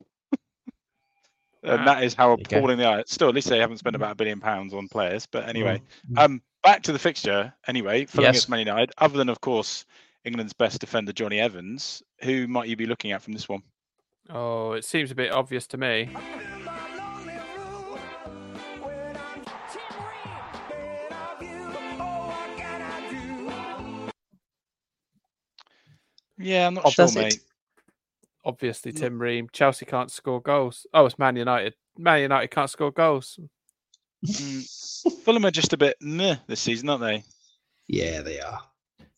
that is how appalling they are. Still, at least they haven't spent about a billion pounds on players. But anyway, mm-hmm. um, back to the fixture. Anyway, Fulham against Man United. Other than, of course, England's best defender, Johnny Evans, who might you be looking at from this one? Oh, it seems a bit obvious to me. Yeah, I'm not oh, sure, mate. It? Obviously, Tim Ream. Chelsea can't score goals. Oh, it's Man United. Man United can't score goals. Mm. Fulham are just a bit meh this season, aren't they? Yeah, they are.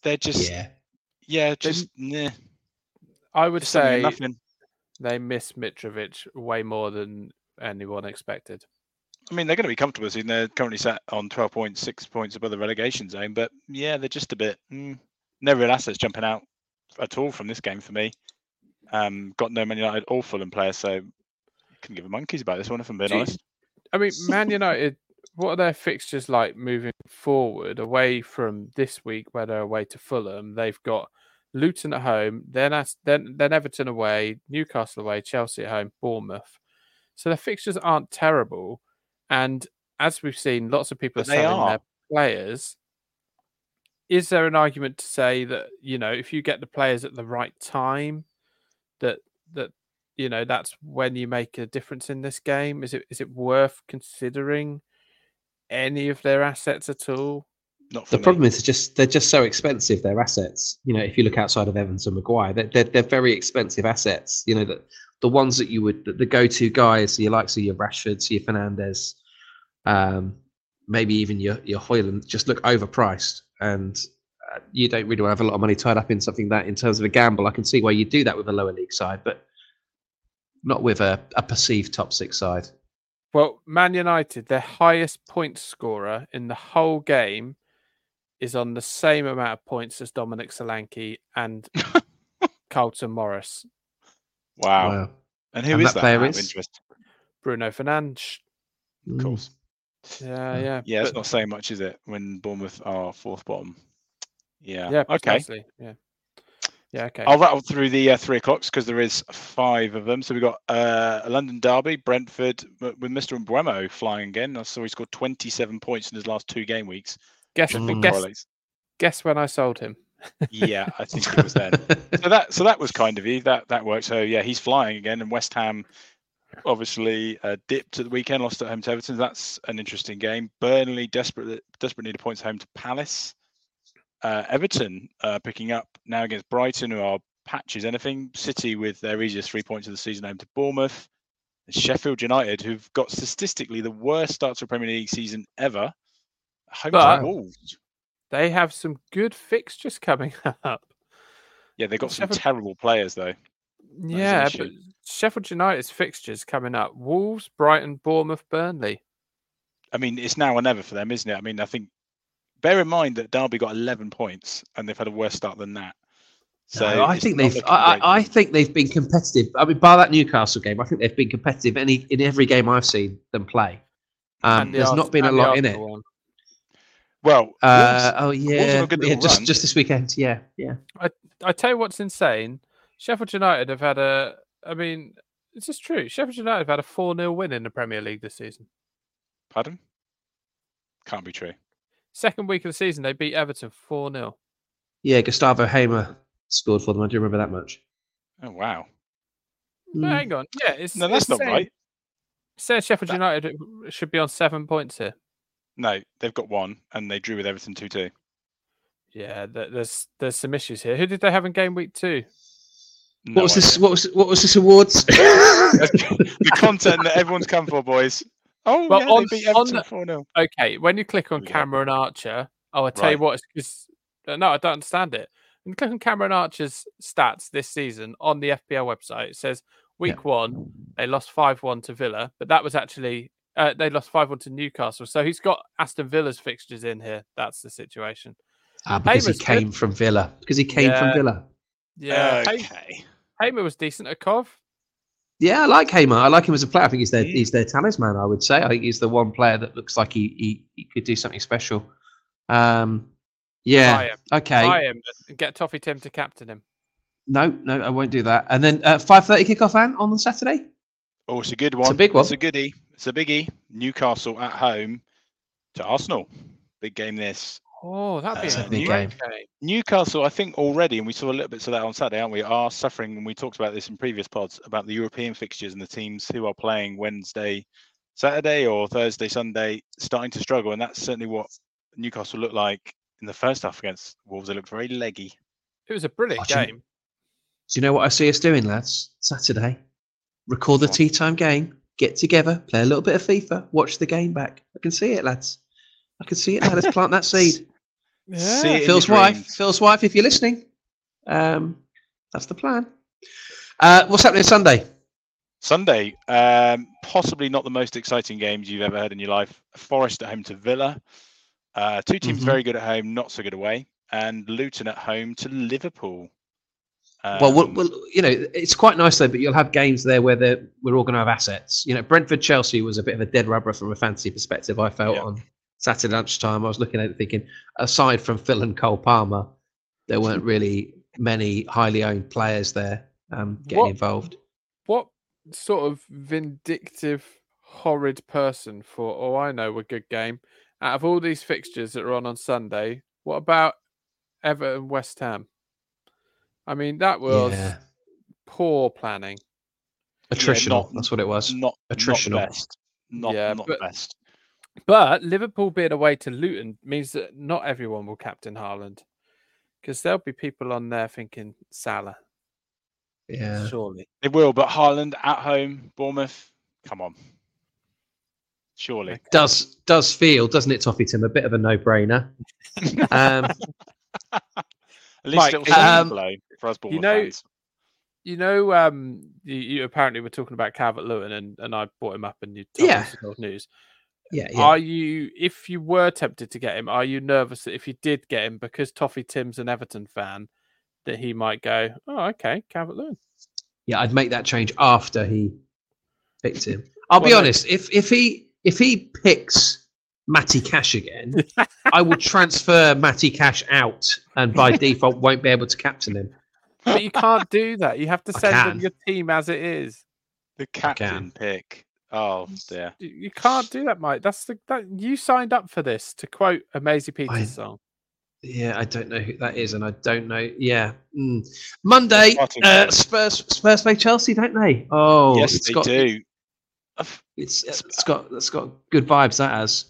They're just... Yeah, yeah just meh. I would just say nothing. They miss Mitrovic way more than anyone expected. I mean, they're going to be comfortable. Seeing they're currently sat on twelve points, six points above the relegation zone. But, yeah, they're just a bit... Mm, no real assets jumping out at all from this game for me. Um, got no Man United or Fulham player, so I couldn't give a monkeys about this one, if I'm being Gee, honest. I mean, Man United, what are their fixtures like moving forward away from this week, where they're away to Fulham? They've got Luton at home, then then then Everton away, Newcastle away, Chelsea at home, Bournemouth. So their fixtures aren't terrible. And as we've seen, lots of people but are selling are. their players. Is there an argument to say that, you know, if you get the players at the right time, that that you know that's when you make a difference in this game? Is it is it worth considering any of their assets at all? Not the me. problem is just they're just so expensive. Their assets, you know, if you look outside of Evans and Maguire, they're they're, they're very expensive assets. You know, that the ones that you would the, the go-to guys, your likes of your Rashfords, your Fernandes, um, maybe even your your Haaland, just look overpriced. And uh, you don't really want to have a lot of money tied up in something that, in terms of a gamble, I can see why you do that with a lower league side, but not with a, a perceived top six side. Well, Man United, their highest point scorer in the whole game is on the same amount of points as Dominic Solanke and Carlton Morris. Wow. wow. And who and is that? that? Is? Bruno Fernandes. Of course. Yeah, yeah. Yeah, it's but, not saying much, is it, when Bournemouth are fourth bottom? Yeah. Yeah, okay. Yeah. Yeah, okay. I'll rattle through the uh, three o'clocks because there is five of them. So we've got uh, a London derby, Brentford, with Mister Mbeumo flying again. I saw he scored twenty-seven points in his last two game weeks. Guess, mm. guess, guess when I sold him. Yeah, I think it was then. So that so that was kind of you. That, that worked. So, yeah, he's flying again. And West Ham... obviously uh, dipped at the weekend, lost at home to Everton. That's an interesting game. Burnley desperately desperately need points home to Palace. Uh, Everton uh, picking up now against Brighton, who are patches anything. City with their easiest three points of the season home to Bournemouth. And Sheffield United, who've got statistically the worst start to a Premier League season ever, home but to Wolves. They have some good fixtures coming up. Yeah, they've got some Sheffield... terrible players, though. That yeah, but Sheffield United's fixtures coming up. Wolves, Brighton, Bournemouth, Burnley. I mean, it's now or never for them, isn't it? I mean, I think, bear in mind that Derby got eleven points and they've had a worse start than that. So no, I think they've I, I think they've been competitive. I mean, bar that Newcastle game, I think they've been competitive any in every game I've seen them play. Um, there's not been a lot in it. Well, uh, oh yeah, yeah just just this weekend, yeah, yeah. I I tell you what's insane. Sheffield United have had a. I mean, this is true. Sheffield United have had a four nil win in the Premier League this season. Pardon? Can't be true. Second week of the season, they beat Everton four nil. Yeah, Gustavo Hamer scored for them. I do remember that much. Oh, wow. No, mm. Hang on. Yeah, it's, no, that's it's not saying, right. Says Sheffield that... United should be on seven points here. No, they've got one, and they drew with Everton two two. Yeah, there's there's some issues here. Who did they have in game week two? No what was idea. this? What was what was this awards? The content that everyone's come for, boys. Oh, but yeah, on, they beat Everton four nil. Okay, when you click on yeah. Cameron Archer, oh, I tell right. you what, it's, it's, no, I don't understand it. When you click on Cameron Archer's stats this season on the F P L website, it says week yeah. one they lost five one to Villa, but that was actually uh, they lost five one to Newcastle. So he's got Aston Villa's fixtures in here. That's the situation. Ah, because Hamer's he came good. from Villa. Because he came yeah. from Villa. Yeah. Okay. Hamer was decent at Cov. Yeah, I like Hamer. I like him as a player. I think he's their he's their talisman, I would say. I think he's the one player that looks like he he, he could do something special. Um, yeah. Buy him. Okay. Buy him. Get Toffee Tim to captain him. No, no, I won't do that. And then uh, five thirty kickoff Ann on Saturday. Oh, it's a good one. It's a big one. It's a goodie. It's a biggie. Newcastle at home to Arsenal. Big game this. Oh, that'd That's be a, a big New- game. Newcastle, I think already, and we saw a little bit of that on Saturday, aren't we, are suffering, and we talked about this in previous pods, about the European fixtures and the teams who are playing Wednesday, Saturday or Thursday, Sunday, starting to struggle. And that's certainly what Newcastle looked like in the first half against Wolves. They looked very leggy. It was a brilliant oh, game. Do you, do you know what I see us doing, lads? Saturday, record the tea time game, get together, play a little bit of FIFA, watch the game back. I can see it, lads. I can see it now. Let's plant that seed. Yeah. See Phil's wife. Dreams. Phil's wife, if you're listening. Um, that's the plan. Uh, what's happening Sunday? Sunday. Um, possibly not the most exciting games you've ever heard in your life. Forest at home to Villa. Uh, two teams mm-hmm. very good at home, not so good away. And Luton at home to Liverpool. Um, well, well, well, you know, it's quite nice, though, but you'll have games there where we're all going to have assets. You know, Brentford-Chelsea was a bit of a dead rubber from a fantasy perspective, I felt, yeah. on Saturday lunchtime. I was looking at it thinking, aside from Phil and Cole Palmer, there weren't really many highly owned players there um, getting what, involved. What sort of vindictive, horrid person for, oh, I know, a good game, out of all these fixtures that are on on Sunday, what about Everton West Ham? I mean, that was yeah. poor planning. Attritional, yeah, not, that's what it was. Not attritional. Not best. Not, yeah, not but, best. But Liverpool being away to Luton means that not everyone will captain Haaland, because there'll be people on there thinking Salah. Yeah, surely it will. But Haaland at home, Bournemouth. Come on, surely it does does feel, doesn't it, Toffee Tim? A bit of a no-brainer. um, at least Mike, it'll um, blow for us Bournemouth you know, fans. You know, um, you, you apparently were talking about Calvert-Lewin, and and I brought him up, and you told yeah. us the news. Yeah, yeah. Are you, if you were tempted to get him, are you nervous that if you did get him, because Toffee Tim's an Everton fan, that he might go, oh, okay, Calvert-Lewin? Yeah, I'd make that change after he picked him. I'll well, be honest, if if he if he picks Matty Cash again, I will transfer Matty Cash out, and by default won't be able to captain him. But you can't do that. You have to send them your team as it is. The captain pick. Oh dear! You can't do that, Mike. That's the that you signed up for this. To quote a Maisie Peters I, song. Yeah, I don't know who that is, and I don't know. Yeah, mm. Monday, uh, Spurs Spurs play Chelsea, don't they? Oh, yes, it's they got, do. It's it's got it's got good vibes. That has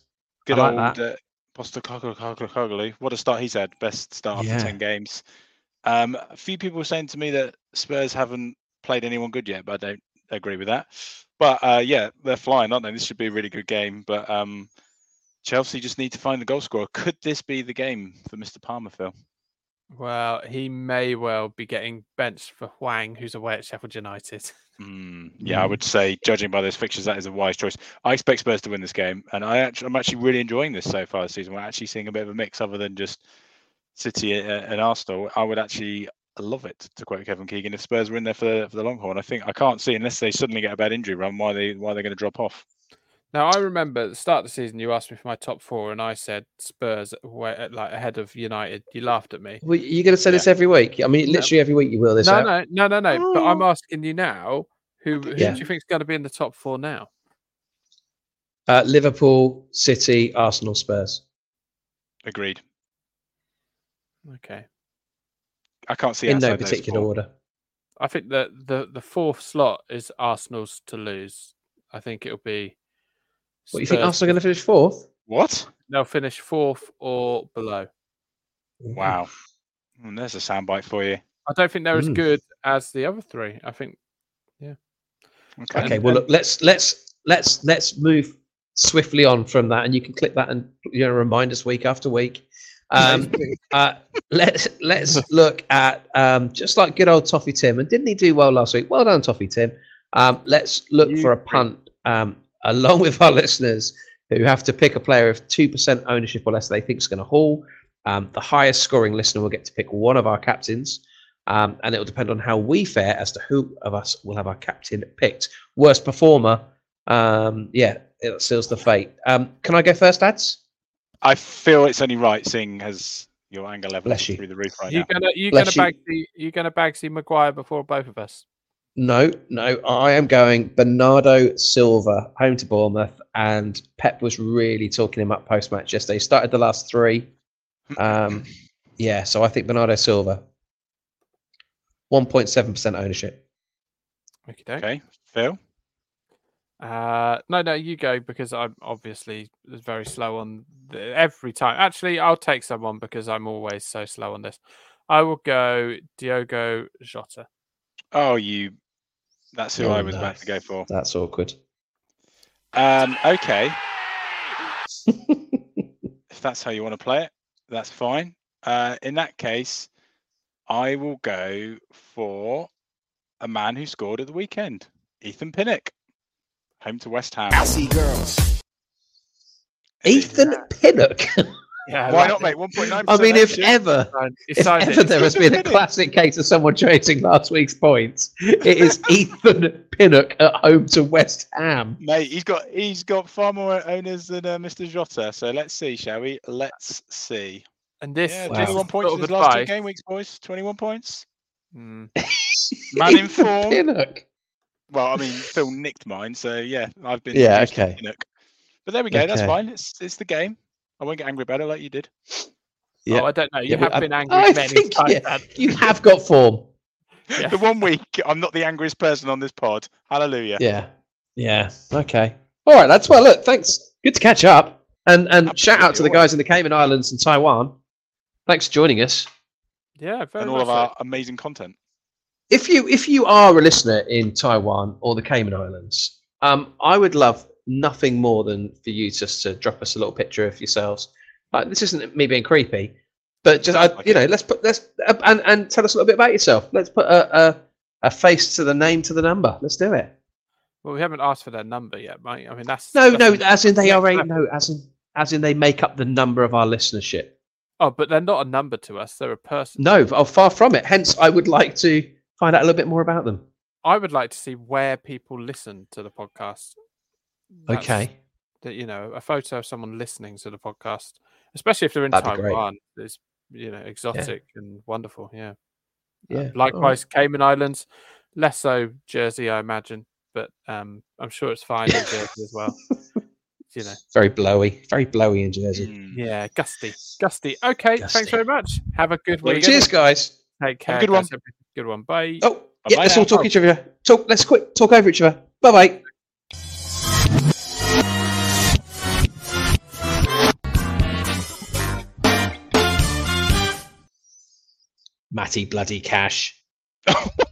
good I like old Postecoglou. Uh, what a start he's had! Best start yeah. after ten games. Um, a few people were saying to me that Spurs haven't played anyone good yet, but I don't agree with that. But uh, yeah, they're flying, aren't they? This should be a really good game. But um, Chelsea just need to find the goal scorer. Could this be the game for Mister Palmer, Phil? Well, he may well be getting benched for Hwang, who's away at Sheffield United. Mm, yeah, I would say, judging by those fixtures, that is a wise choice. I expect Spurs to win this game, and I actually, I'm actually really enjoying this so far this season. We're actually seeing a bit of a mix other than just City and Arsenal. I would actually love it, to quote Kevin Keegan, if Spurs were in there for the, for the long haul. And I think I can't see, unless they suddenly get a bad injury run, why they why they're going to drop off. Now, I remember at the start of the season, you asked me for my top four, and I said Spurs like ahead of United. You laughed at me. Well, you're going to say yeah. this every week. I mean, literally every week you will this. No, out. no, no, no, no. Oh. But I'm asking you now, who, who yeah. do you think is going to be in the top four now? Uh, Liverpool, City, Arsenal, Spurs. Agreed. Okay. I can't see in no particular order. I think that the, the fourth slot is Arsenal's to lose. I think it'll be. What, you think Arsenal are going to finish fourth? What? They'll finish fourth or below. Wow. Mm, there's a soundbite for you. I don't think they're mm. as good as the other three. I think, yeah. Okay. Okay. And, well, look, let's let's let's let's move swiftly on from that, and you can click that and you know remind us week after week. Um, uh, let's let's look at um, just like good old Toffee Tim, and didn't he do well last week? Well done, Toffee Tim. Um, let's look you for a punt. Um, along with our listeners who have to pick a player of two percent ownership or less they think is going to haul. Um, the highest scoring listener will get to pick one of our captains, um, and it will depend on how we fare as to who of us will have our captain picked. Worst performer, um, yeah, it seals the fate. Um, can I go first, Ads? I feel it's only right, seeing as your anger level is through the roof right you're now. Gonna, you're going to you. You're going to Bagsy Maguire before both of us. No, no, I am going Bernardo Silva, home to Bournemouth, and Pep was really talking him up post-match yesterday. He started the last three. Um, yeah, so I think Bernardo Silva. one point seven percent ownership. Okay, Phil? Uh, no, no, you go, because I'm obviously very slow on the, every time. Actually, I'll take someone because I'm always so slow on this. I will go Diogo Jota. Oh, you... That's who oh, I was no. about to go for. That's awkward. Um, okay. If that's how you want to play it, that's fine. Uh, in that case, I will go for a man who scored at the weekend, Ethan Pinnock, home to West Ham. Aussie girls. Ethan Pinnock. Yeah, why not, mate? one point nine percent. I mean, if ever, if ever there has been a classic case of someone chasing last week's points, it is Ethan Pinnock at home to West Ham. Mate, he's got he's got far more owners than uh, Mister Jota. So let's see, shall we? Let's see. And this yeah, wow. twenty-one points in his last two game weeks, boys. twenty-one points. Mm. Man in form. Pinnock. Well, I mean, Phil nicked mine, so yeah, I've been. Yeah, okay. Pinnock. But there we go. Okay. That's fine. It's it's the game. I won't get angry about it like you did. Yeah. Oh, I don't know. You yeah, have I, been angry I many think, times. Yeah. You have got form. Yeah. The one week I'm not the angriest person on this pod. Hallelujah. Yeah. Yeah. Okay. All right, lads. Well, look, thanks. Good to catch up. And and Absolutely. Shout out to the guys in the Cayman Islands and Taiwan. Thanks for joining us. Yeah, very And all nice of our amazing content. If you if you are a listener in Taiwan or the Cayman Islands, um, I would love nothing more than for you just to drop us a little picture of yourselves. Like, this isn't me being creepy, but just I, you know, let's put let's and and tell us a little bit about yourself. Let's put a, a a face to the name to the number. Let's do it. Well, we haven't asked for their number yet, mate. I mean, that's no, that's no. A, as in they are a no. As in as in they make up the number of our listenership. Oh, but they're not a number to us. They're a person. No, oh, far from it. Hence, I would like to find out a little bit more about them. I would like to see where people listen to the podcast. That's, okay, that you know, a photo of someone listening to the podcast, especially if they're in That'd Taiwan, is you know exotic yeah. and wonderful. Yeah, yeah. Um, likewise, right. Cayman Islands, less so Jersey, I imagine, but um, I'm sure it's fine in Jersey as well. You know, very blowy, very blowy in Jersey. Mm. Yeah, gusty, gusty. Okay, gusty. Thanks very much. Have a good week. Cheers, guys. Take care. Have a good guys. one. A good one. Bye. Oh, Bye-bye yeah. Let's now. all talk oh. each other. Talk. Let's quick talk over each other. Bye bye. Matty bloody Cash.